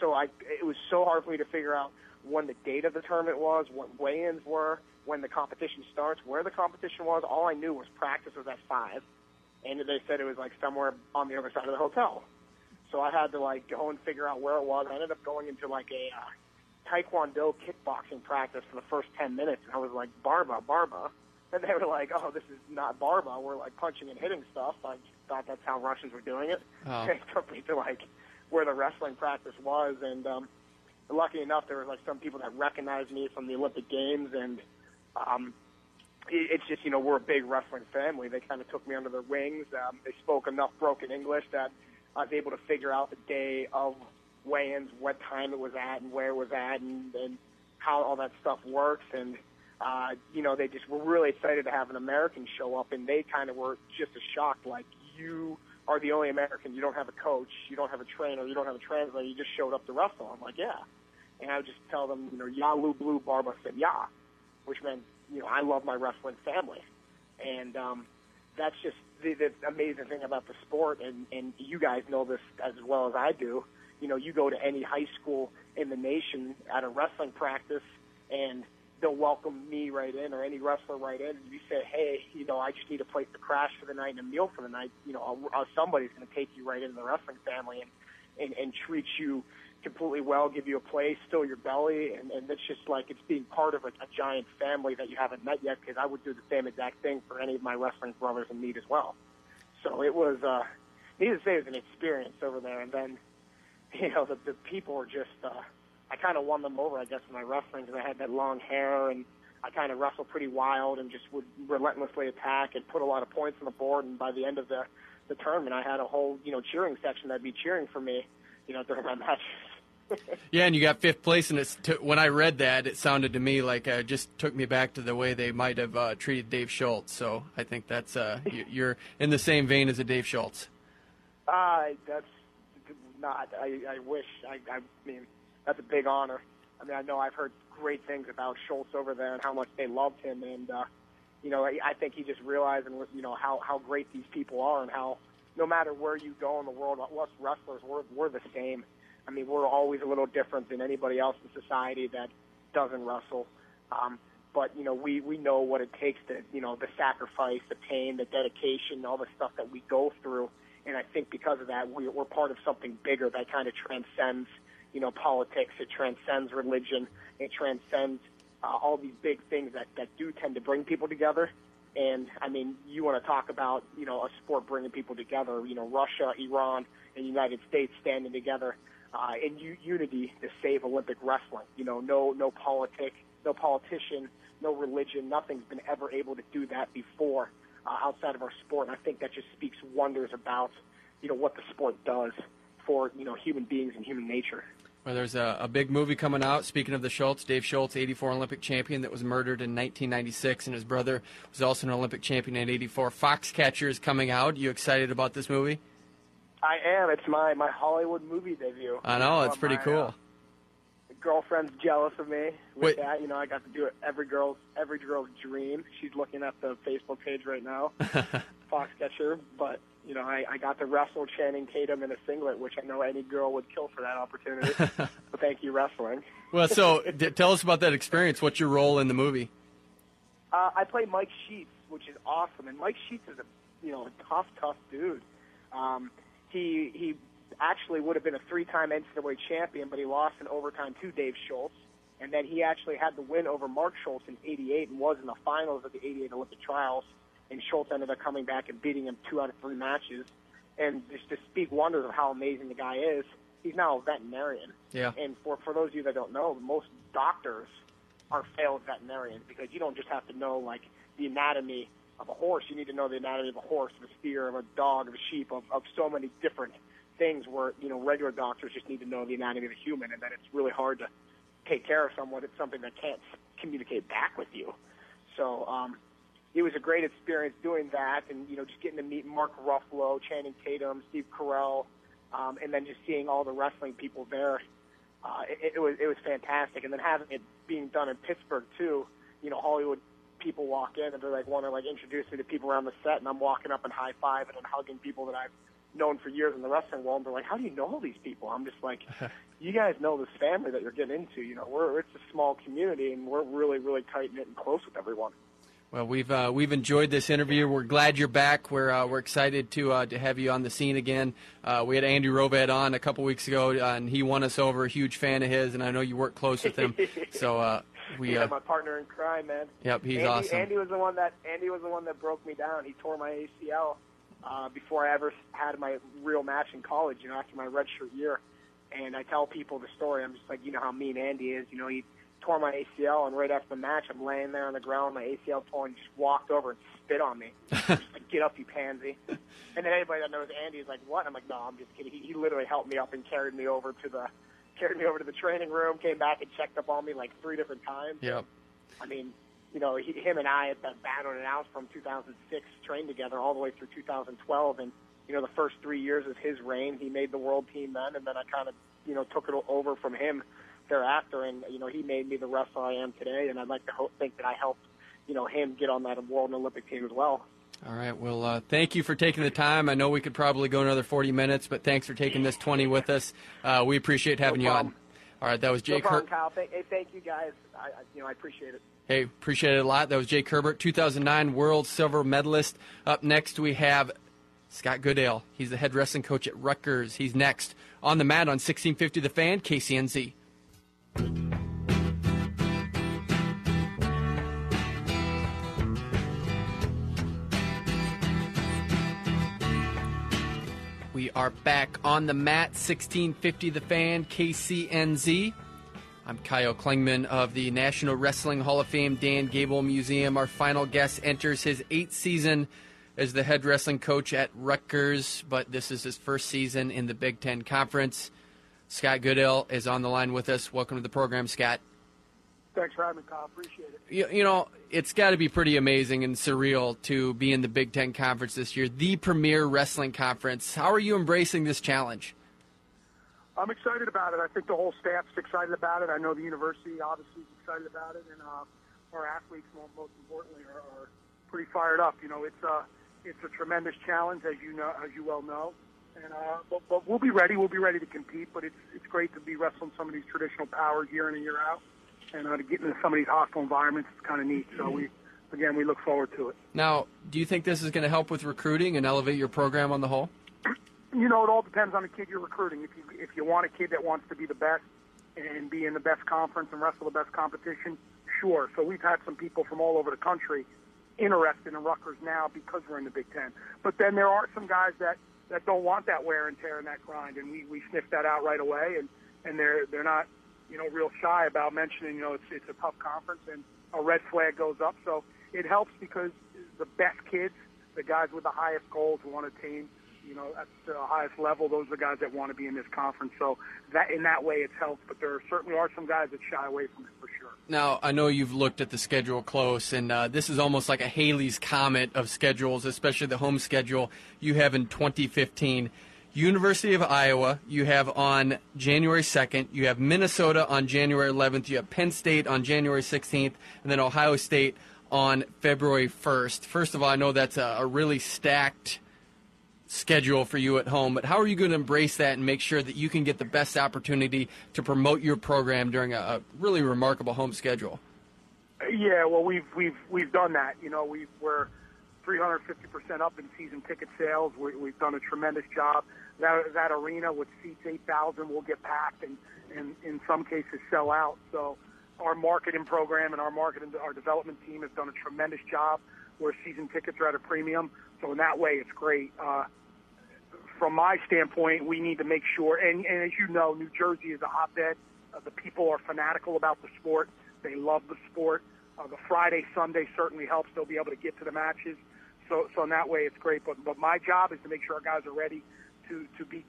so I, it was so hard for me to figure out when the date of the tournament was, what weigh-ins were, when the competition starts, where the competition was. All I knew was practice was at five, and they said it was, like, somewhere on the other side of the hotel. So I had to, like, go and figure out where it was. I ended up going into, like, a uh, Taekwondo kickboxing practice for the first ten minutes, and I was like, Barba, Barba. And they were like, oh, this is not Barba. We're, like, punching and hitting stuff. I thought that's how Russians were doing it. Oh. It took me to, like, where the wrestling practice was. And um, lucky enough, there was, like, some people that recognized me from the Olympic Games. And um, it, it's just, you know, we're a big wrestling family. They kind of took me under their wings. Um, they spoke enough broken English that I was able to figure out the day of weigh-ins, what time it was at and where it was at, and, and how all that stuff works. And, uh, you know, they just were really excited to have an American show up, and they kind of were just as shocked, like, you are the only American. You don't have a coach. You don't have a trainer. You don't have a translator. You just showed up to wrestle. I'm like, yeah. And I would just tell them, you know, ya lu blue barba semya, which meant, you know, I love my wrestling family. And um, that's just The, the amazing thing about the sport, and, and you guys know this as well as I do, you know, you go to any high school in the nation at a wrestling practice, and they'll welcome me right in, or any wrestler right in, and you say, hey, you know, I just need a place to crash for the night and a meal for the night, you know, I'll, I'll, somebody's going to take you right into the wrestling family and, and, and treat you completely well, give you a place, fill your belly, and, and it's just like it's being part of a, a giant family that you haven't met yet, because I would do the same exact thing for any of my wrestling brothers in need as well. So it was, uh, needless to say, it was an experience over there. And then, you know, the, the people were just, uh, I kind of won them over, I guess, in my wrestling, because I had that long hair, and I kind of wrestled pretty wild and just would relentlessly attack and put a lot of points on the board, and by the end of the, the tournament, I had a whole, you know, cheering section that'd be cheering for me, you know, during my matches. Yeah, and you got fifth place, and it's t- when I read that, it sounded to me like it uh, just took me back to the way they might have uh, treated Dave Schultz. So I think that's uh, you're in the same vein as a Dave Schultz. Uh, that's not. I, I wish. I, I mean, that's a big honor. I mean, I know I've heard great things about Schultz over there and how much they loved him, and uh, you know, I, I think he just realized, you know, how, how great these people are, and how no matter where you go in the world, us wrestlers, we're, we're the same. I mean, we're always a little different than anybody else in society that doesn't wrestle. Um, but, you know, we, we know what it takes to, you know, the sacrifice, the pain, the dedication, all the stuff that we go through. And I think because of that, we, we're part of something bigger that kind of transcends, you know, politics. It transcends religion. It transcends uh, all these big things that, that do tend to bring people together. And, I mean, you want to talk about, you know, a sport bringing people together, you know, Russia, Iran, and the United States standing together uh, in u- unity to save Olympic wrestling. You know, no no politic, no politician, no religion, nothing's been ever able to do that before uh, outside of our sport. And I think that just speaks wonders about, you know, what the sport does for, you know, human beings and human nature. Well, there's a, a big movie coming out. Speaking of the Schultz, Dave Schultz, eighty-four Olympic champion that was murdered in nineteen ninety-six, and his brother was also an Olympic champion in eighty-four. Foxcatcher is coming out. You excited about this movie? I am. It's my, my Hollywood movie debut. I know. It's pretty my, cool. Uh, girlfriend's jealous of me with Wait. that. You know, I got to do it. Every girl's, every girl's dream. She's looking at the Facebook page right now, Foxcatcher, but... You know, I, I got to wrestle Channing Tatum in a singlet, which I know any girl would kill for that opportunity. So thank you, wrestling. Well, so d- tell us about that experience. What's your role in the movie? Uh, I play Mike Sheets, which is awesome. And Mike Sheets is a, you know, a tough, tough dude. Um, he he actually would have been a three-time N C A A champion, but he lost in overtime to Dave Schultz. And then he actually had the win over Mark Schultz in eighty-eight and was in the finals of the eighty-eight Olympic trials. And Schultz ended up coming back and beating him two out of three matches. And just to speak wonders of how amazing the guy is, he's now a veterinarian. Yeah. And for, for those of you that don't know, most doctors are failed veterinarians because you don't just have to know, like, the anatomy of a horse. You need to know the anatomy of a horse, of a steer, of a dog, of a sheep, of, of so many different things where, you know, regular doctors just need to know the anatomy of a human, and then it's really hard to take care of someone. It's something that can't communicate back with you. So, um... it was a great experience doing that, and, you know, just getting to meet Mark Ruffalo, Channing Tatum, Steve Carell, um, and then just seeing all the wrestling people there. Uh, it, it was it was fantastic. And then having it being done in Pittsburgh, too, you know, Hollywood people walk in and they're like, want to, like, introduce me to people around the set, and I'm walking up and high-fiving and hugging people that I've known for years in the wrestling world, and they're like, how do you know all these people? I'm just like, you guys know this family that you're getting into. You know, we're it's a small community, and we're really, really tight-knit and close with everyone. Well, we've uh, we've enjoyed this interview. We're glad you're back. We're uh, we're excited to uh, to have you on the scene again. Uh, we had Andy Robat on a couple weeks ago, uh, and he won us over. A huge fan of his, and I know you work close with him. So uh, we yeah, uh, my partner in crime, man. Yep, he's Andy, awesome. Andy was the one that Andy was the one that broke me down. He tore my A C L uh, before I ever had my real match in college. You know, after my redshirt year, and I tell people the story. I'm just like, you know how mean Andy is. You know he. Tore my A C L, and right after the match, I'm laying there on the ground, my A C L torn, and just walked over and spit on me. Just like, get up, you pansy. And then anybody that knows Andy is like, what? I'm like, no, I'm just kidding. He, he literally helped me up and carried me over to the carried me over to the training room, came back and checked up on me like three different times. Yep. I mean, you know, he, him and I at that battle and out from two thousand six trained together all the way through two thousand twelve, and, you know, the first three years of his reign, he made the world team then, and then I kind of, you know, took it over from him thereafter, and, you know, he made me the wrestler I am today, and I'd like to hope, think that I helped, you know, him get on that world and Olympic team as well. All right. Well, uh, thank you for taking the time. I know we could probably go another forty minutes, but thanks for taking this twenty with us. Uh, we appreciate having no you on. All right. That was Jake no problem, Her- Kyle. Thank, hey, thank you, guys. I, you know, I appreciate it. Hey, appreciate it a lot. That was Jake Herbert, two thousand nine World Silver Medalist. Up next, we have Scott Goodale. He's the head wrestling coach at Rutgers. He's next on the mat on sixteen fifty The Fan, K C N Z. We are back on the mat, sixteen fifty The Fan, K C N Z. I'm Kyle Klingman of the National Wrestling Hall of Fame Dan Gable Museum. Our final guest enters his eighth season as the head wrestling coach at Rutgers, but this is his first season in the Big Ten Conference. Scott Goodale is on the line with us. Welcome to the program, Scott. Thanks for having me, Kyle. Appreciate it. You, you know, it's got to be pretty amazing and surreal to be in the Big Ten Conference this year, the premier wrestling conference. How are you embracing this challenge? I'm excited about it. I think the whole staff's excited about it. I know the university obviously is excited about it, and uh, our athletes, most importantly, are, are pretty fired up. You know, it's a it's a tremendous challenge, as you know, as you well know. And uh, but, but we'll be ready. We'll be ready to compete. But it's it's great to be wrestling some of these traditional powers year in and year out, and uh, to get into some of these hostile environments is kind of neat. So we again we look forward to it. Now, do you think this is going to help with recruiting and elevate your program on the whole? You know, it all depends on the kid you're recruiting. If you if you want a kid that wants to be the best and be in the best conference and wrestle the best competition, sure. So we've had some people from all over the country interested in Rutgers now because we're in the Big Ten. But then there are some guys that, that don't want that wear and tear and that grind, and we, we sniffed that out right away, and, and they're they're not, you know, real shy about mentioning, you know, it's it's a tough conference, and a red flag goes up. So it helps because the best kids, the guys with the highest goals who want to attain, you know, at the highest level, those are the guys that want to be in this conference. So that in that way, it's helped. But there certainly are some guys that shy away from it for sure. Now, I know you've looked at the schedule close, and uh, this is almost like a Halley's Comet of schedules, especially the home schedule you have in twenty fifteen. University of Iowa, you have on January second. You have Minnesota on January eleventh. You have Penn State on January sixteenth, and then Ohio State on February first. First of all, I know that's a, a really stacked schedule for you at home, but how are you going to embrace that and make sure that you can get the best opportunity to promote your program during a, a really remarkable home schedule? Yeah, well, we've we've we've done that. You know, we we're three hundred fifty percent up in season ticket sales. We, we've done a tremendous job. That that arena with seats eight thousand will get packed and, and in some cases sell out. So our marketing program and our marketing our development team has done a tremendous job where season tickets are at a premium. So in that way, it's great. Uh, from my standpoint, we need to make sure, and, and as you know, New Jersey is a hotbed. Uh, the people are fanatical about the sport. They love the sport. Uh, the Friday, Sunday certainly helps. They'll be able to get to the matches. So so in that way, it's great. But but my job is to make sure our guys are ready to, to be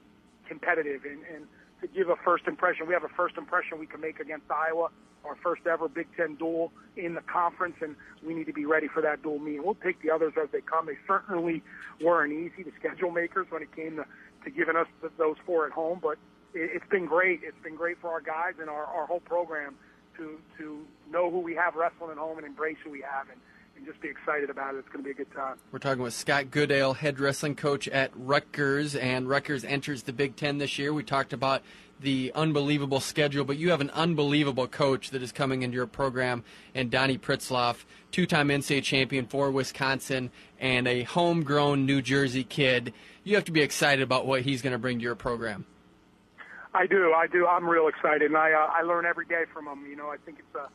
competitive and, and to give a first impression. We have a first impression we can make against Iowa, our first ever Big Ten duel in the conference, and we need to be ready for that dual meet. We'll take the others as they come. They certainly weren't easy, the schedule makers, when it came to, to giving us the, those four at home, but it, it's been great. It's been great for our guys and our, our whole program to to know who we have wrestling at home and embrace who we have and, and just be excited about it. It's going to be a good time. We're talking with Scott Goodale, head wrestling coach at Rutgers, and Rutgers enters the Big Ten this year. We talked about the unbelievable schedule, but you have an unbelievable coach that is coming into your program, and Donnie Pritzloff, two-time N C double A champion for Wisconsin and a homegrown New Jersey kid. You have to be excited about what he's going to bring to your program. I do, I do. I'm real excited, and I uh, I learn every day from him. You know, I think it's a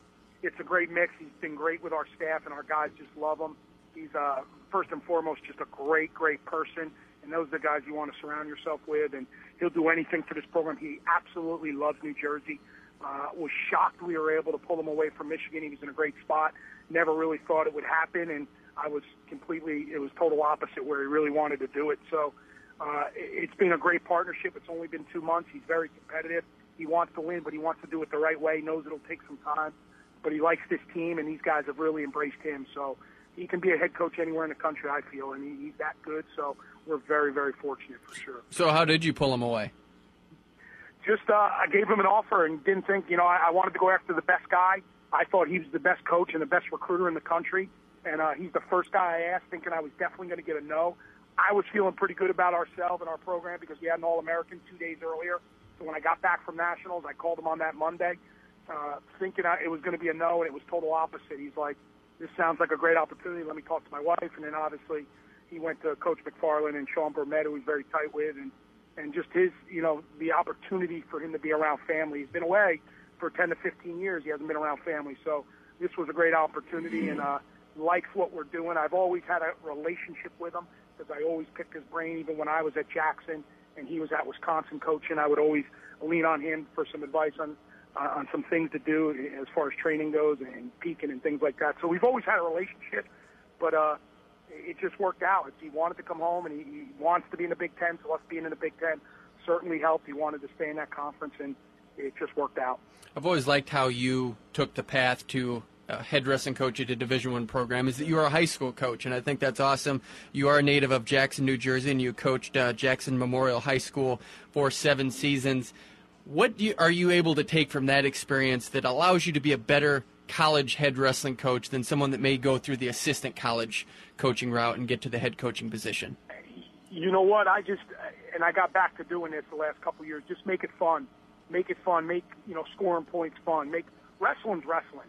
it's a great mix. He's been great with our staff, and our guys just love him. He's uh, first and foremost just a great, great person. And those are the guys you want to surround yourself with, and he'll do anything for this program. He absolutely loves New Jersey. Uh, was shocked we were able to pull him away from Michigan. He was in a great spot. Never really thought it would happen, and I was completely, it was total opposite where he really wanted to do it. So uh, it's been a great partnership. It's only been two months. He's very competitive. He wants to win, but he wants to do it the right way. He knows it'll take some time, but he likes this team, and these guys have really embraced him. So he can be a head coach anywhere in the country, I feel, and he, he's that good. So we're very, very fortunate for sure. So how did you pull him away? Just uh, I gave him an offer and didn't think, you know, I, I wanted to go after the best guy. I thought he was the best coach and the best recruiter in the country, and uh, he's the first guy I asked, thinking I was definitely going to get a no. I was feeling pretty good about ourselves and our program because we had an All-American two days earlier. So when I got back from Nationals, I called him on that Monday, uh, thinking I, it was going to be a no, and it was total opposite. He's like, this sounds like a great opportunity. Let me talk to my wife. And then obviously he went to Coach McFarland and Sean Burnett, who he's very tight with, and, and just his, you know, the opportunity for him to be around family. He's been away for ten to fifteen years. He hasn't been around family. So this was a great opportunity, and uh, likes what we're doing. I've always had a relationship with him because I always picked his brain, even when I was at Jackson and he was at Wisconsin coaching. I would always lean on him for some advice on Uh, on some things to do as far as training goes and peaking and things like that. So we've always had a relationship, but uh, it just worked out. He wanted to come home, and he, he wants to be in the Big Ten, so us being in the Big Ten certainly helped. He wanted to stay in that conference, and it just worked out. I've always liked how you took the path to a head wrestling coach at a Division One program is that you are a high school coach, and I think that's awesome. You are a native of Jackson, New Jersey, and you coached uh, Jackson Memorial High School for seven seasons. What do you, are you able to take from that experience that allows you to be a better college head wrestling coach than someone that may go through the assistant college coaching route and get to the head coaching position? You know what? I just, and I got back to doing this the last couple of years, just make it fun. Make it fun. Make, you know, scoring points fun. Make wrestling's wrestling.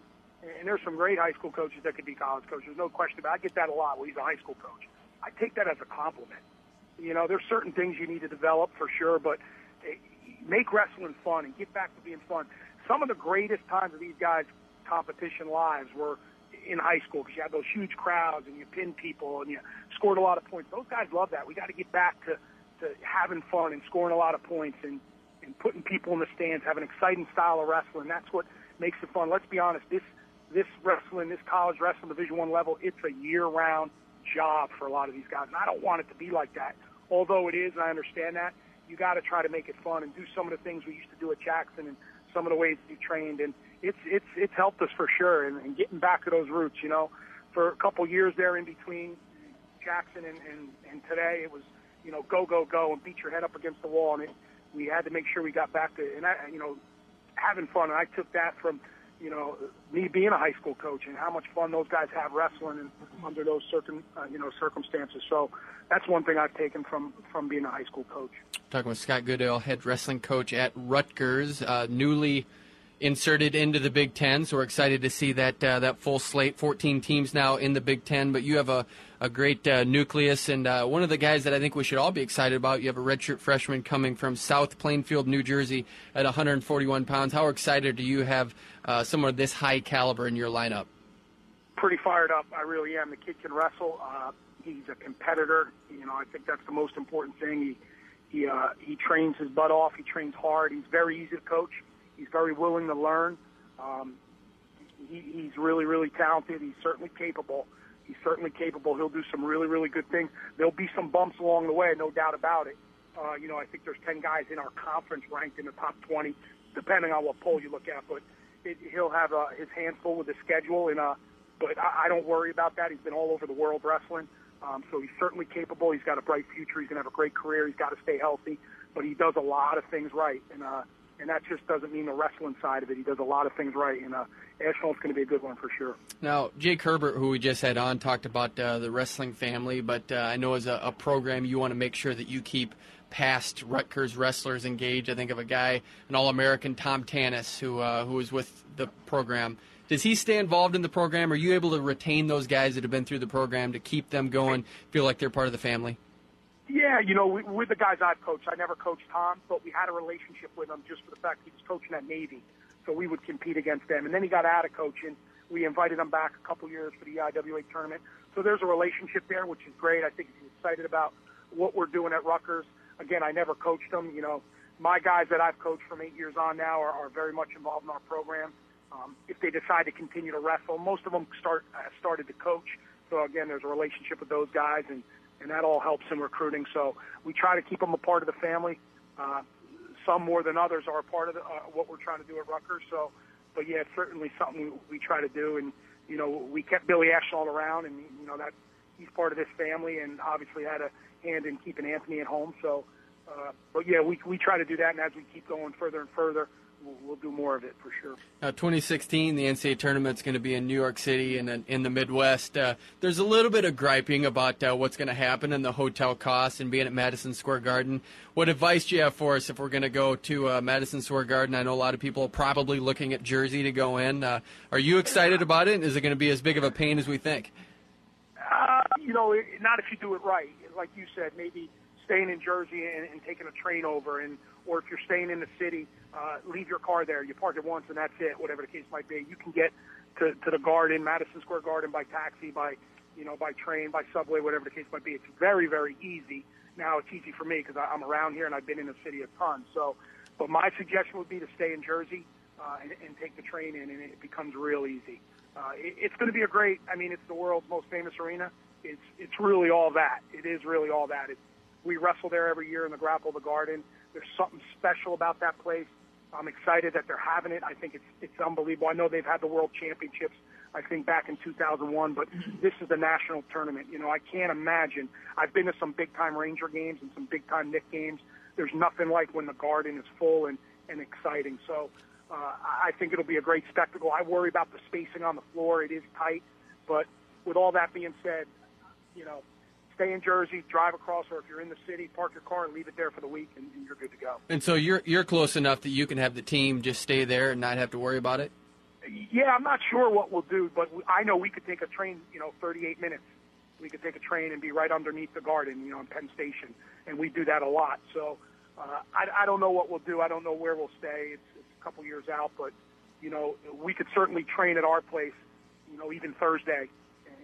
And there's some great high school coaches that could be college coaches. There's no question about it. I get that a lot. Well, he's a high school coach. I take that as a compliment. You know, there's certain things you need to develop for sure, but make wrestling fun and get back to being fun. Some of the greatest times of these guys' competition lives were in high school because you had those huge crowds and you pinned people and you scored a lot of points. Those guys love that. We got to get back to, to having fun and scoring a lot of points and, and putting people in the stands, having an exciting style of wrestling. That's what makes it fun. Let's be honest, this this wrestling, this college wrestling Division One level, it's a year-round job for a lot of these guys, and I don't want it to be like that. Although it is, and I understand that, you got to try to make it fun and do some of the things we used to do at Jackson and some of the ways we trained, and it's it's it's helped us for sure. And, and getting back to those roots, you know, for a couple years there in between Jackson and, and, and today, it was, you know, go go go and beat your head up against the wall, and it, we had to make sure we got back to and I, you know having fun. And I took that from, you know, me being a high school coach and how much fun those guys have wrestling and under those certain, uh, you know, circumstances. So that's one thing I've taken from, from being a high school coach. Talking with Scott Goodale, head wrestling coach at Rutgers, uh, newly inserted into the Big Ten. So we're excited to see that uh, that full slate, fourteen teams now in the Big Ten. But you have a, a great uh, nucleus, and uh, one of the guys that I think we should all be excited about, you have a redshirt freshman coming from South Plainfield, New Jersey at one hundred forty-one pounds. How excited do you have uh, someone of this high caliber in your lineup? Pretty fired up. I really am. The kid can wrestle. Uh, he's a competitor. You know, I think that's the most important thing. He, he, uh, he trains his butt off. He trains hard. He's very easy to coach. He's very willing to learn. Um, he, he's really, really talented. He's certainly capable. He's certainly capable. He'll do some really, really good things. There'll be some bumps along the way, no doubt about it. Uh, you know, I think there's ten guys in our conference ranked in the top twenty, depending on what poll you look at. But it, he'll have uh, his hands full with the schedule. And uh, but I, I don't worry about that. He's been all over the world wrestling. Um, so he's certainly capable. He's got a bright future. He's going to have a great career. He's got to stay healthy. But he does a lot of things right. And, uh, And that just doesn't mean the wrestling side of it. He does a lot of things right, and uh, Asheville's going to be a good one for sure. Now, Jake Herbert, who we just had on, talked about uh, the wrestling family, but uh, I know as a, a program you want to make sure that you keep past Rutgers wrestlers engaged. I think of a guy, an All-American, Tom Tannis, who, uh, who was with the program. Does he stay involved in the program? Are you able to retain those guys that have been through the program to keep them going, feel like they're part of the family? Yeah, you know, we, with the guys I've coached, I never coached Tom, but we had a relationship with him just for the fact he was coaching at Navy, so we would compete against them. And then he got out of coaching. We invited him back a couple years for the I W A tournament. So there's a relationship there, which is great. I think he's excited about what we're doing at Rutgers. Again, I never coached him. You know, my guys that I've coached from eight years on now are, are very much involved in our program. Um, if they decide to continue to wrestle, most of them start uh, started to coach. So, again, there's a relationship with those guys, and and that all helps in recruiting. So we try to keep them a part of the family. Uh, some more than others are a part of the, uh, what we're trying to do at Rutgers. So, but, yeah, it's certainly something we, we try to do. And, you know, we kept Billy Ashall around, and, you know, that he's part of this family and obviously had a hand in keeping Anthony at home. So, uh, but, yeah, we, we try to do that, and as we keep going further and further, we'll do more of it for sure. Now, twenty sixteen, the N C A A tournament's going to be in New York City and in the Midwest. Uh, there's a little bit of griping about uh, what's going to happen and the hotel costs and being at Madison Square Garden. What advice do you have for us if we're going to go to uh, Madison Square Garden? I know a lot of people are probably looking at Jersey to go in. Uh, are you excited about it? Is it going to be as big of a pain as we think? Uh, you know, not if you do it right. Like you said, maybe staying in Jersey and, and taking a train over, and or if you're staying in the city, uh, leave your car there. You park it once, and that's it, whatever the case might be. You can get to, to the Garden, Madison Square Garden, by taxi, by, you know, by train, by subway, whatever the case might be. It's very, very easy. Now, it's easy for me because I'm around here, and I've been in the city a ton. So, but my suggestion would be to stay in Jersey uh, and, and take the train in, and it becomes real easy. Uh, it, it's going to be a great – I mean, it's the world's most famous arena. It's, it's really all that. It is really all that. It's, we wrestle there every year in the Grapple of the Garden. There's something special about that place. I'm excited that they're having it. I think it's it's unbelievable. I know they've had the World Championships, I think, back in two thousand one, but this is the national tournament. You know, I can't imagine. I've been to some big-time Ranger games and some big-time Knick games. There's nothing like when the Garden is full and, and exciting. So Uh, I think it'll be a great spectacle. I worry about the spacing on the floor. It is tight. But with all that being said, you know, stay in Jersey, drive across, or if you're in the city, park your car and leave it there for the week, and, and you're good to go. And so you're you're close enough that you can have the team just stay there and not have to worry about it? Yeah, I'm not sure what we'll do, but I know we could take a train, you know, thirty-eight minutes. We could take a train and be right underneath the garden, you know, in Penn Station, and we do that a lot. So uh, I, I don't know what we'll do. I don't know where we'll stay. It's, it's a couple years out, but, you know, we could certainly train at our place, you know, even Thursday,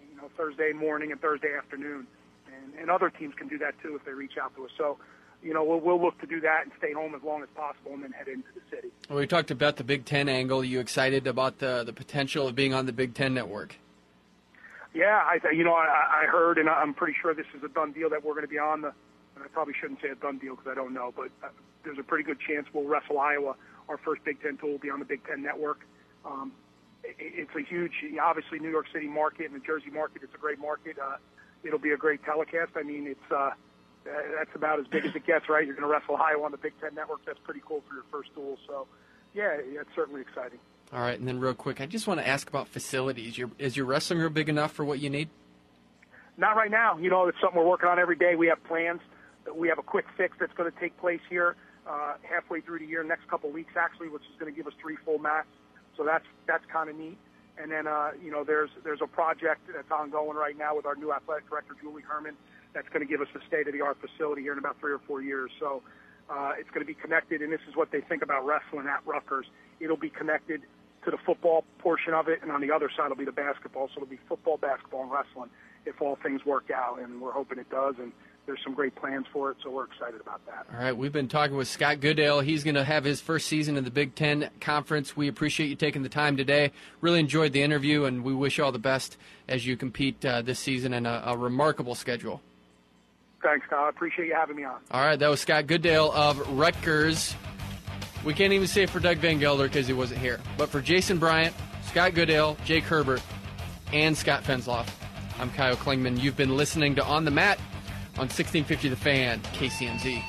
you know, Thursday morning and Thursday afternoon. And, and other teams can do that, too, if they reach out to us. So, you know, we'll, we'll look to do that and stay home as long as possible and then head into the city. Well, we talked about the Big Ten angle. Are you excited about the, the potential of being on the Big Ten network? Yeah, I, you know, I, I heard, and I'm pretty sure this is a done deal that we're going to be on the, and I probably shouldn't say a done deal because I don't know, but there's a pretty good chance we'll wrestle Iowa. Our first Big Ten tool will be on the Big Ten network. Um, it, it's a huge, obviously, New York City market and the Jersey market. It's a great market. Uh, it'll be a great telecast. I mean, it's uh, that's about as big as it gets, right? You're going to wrestle Iowa on the Big Ten network. That's pretty cool for your first duel. So, yeah, it's certainly exciting. All right, and then real quick, I just want to ask about facilities. Your, is your wrestling room big enough for what you need? Not right now. You know, it's something we're working on every day. We have plans. We have a quick fix that's going to take place here uh, halfway through the year, next couple weeks actually, which is going to give us three full mats. So that's that's kind of neat. And then, uh, you know, there's there's a project that's ongoing right now with our new athletic director, Julie Herman, that's going to give us a state-of-the-art facility here in about three or four years. So uh, it's going to be connected, and this is what they think about wrestling at Rutgers. It'll be connected to the football portion of it, and on the other side will be the basketball. So it'll be football, basketball, and wrestling if all things work out, and we're hoping it does. And there's some great plans for it, so we're excited about that. All right, we've been talking with Scott Goodale. He's going to have his first season in the Big Ten Conference. We appreciate you taking the time today. Really enjoyed the interview, and we wish you all the best as you compete uh, this season in a, a remarkable schedule. Thanks, Kyle. I appreciate you having me on. All right, that was Scott Goodale of Rutgers. We can't even say it for Doug Van Gelder because he wasn't here. But for Jason Bryant, Scott Goodale, Jake Herbert, and Scott Fensloff, I'm Kyle Klingman. You've been listening to On the Mat on sixteen fifty The Fan, K C M Z.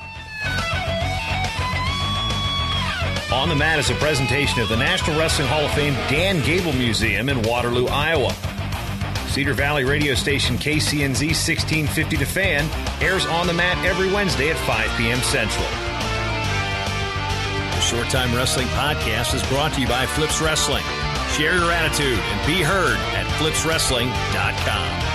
On the Mat is a presentation of the National Wrestling Hall of Fame Dan Gable Museum in Waterloo, Iowa. Cedar Valley radio station K C M Z sixteen fifty The Fan airs On the Mat every Wednesday at five p.m. Central. Short Time Wrestling Podcast is brought to you by Flips Wrestling. Share your attitude and be heard at flips wrestling dot com.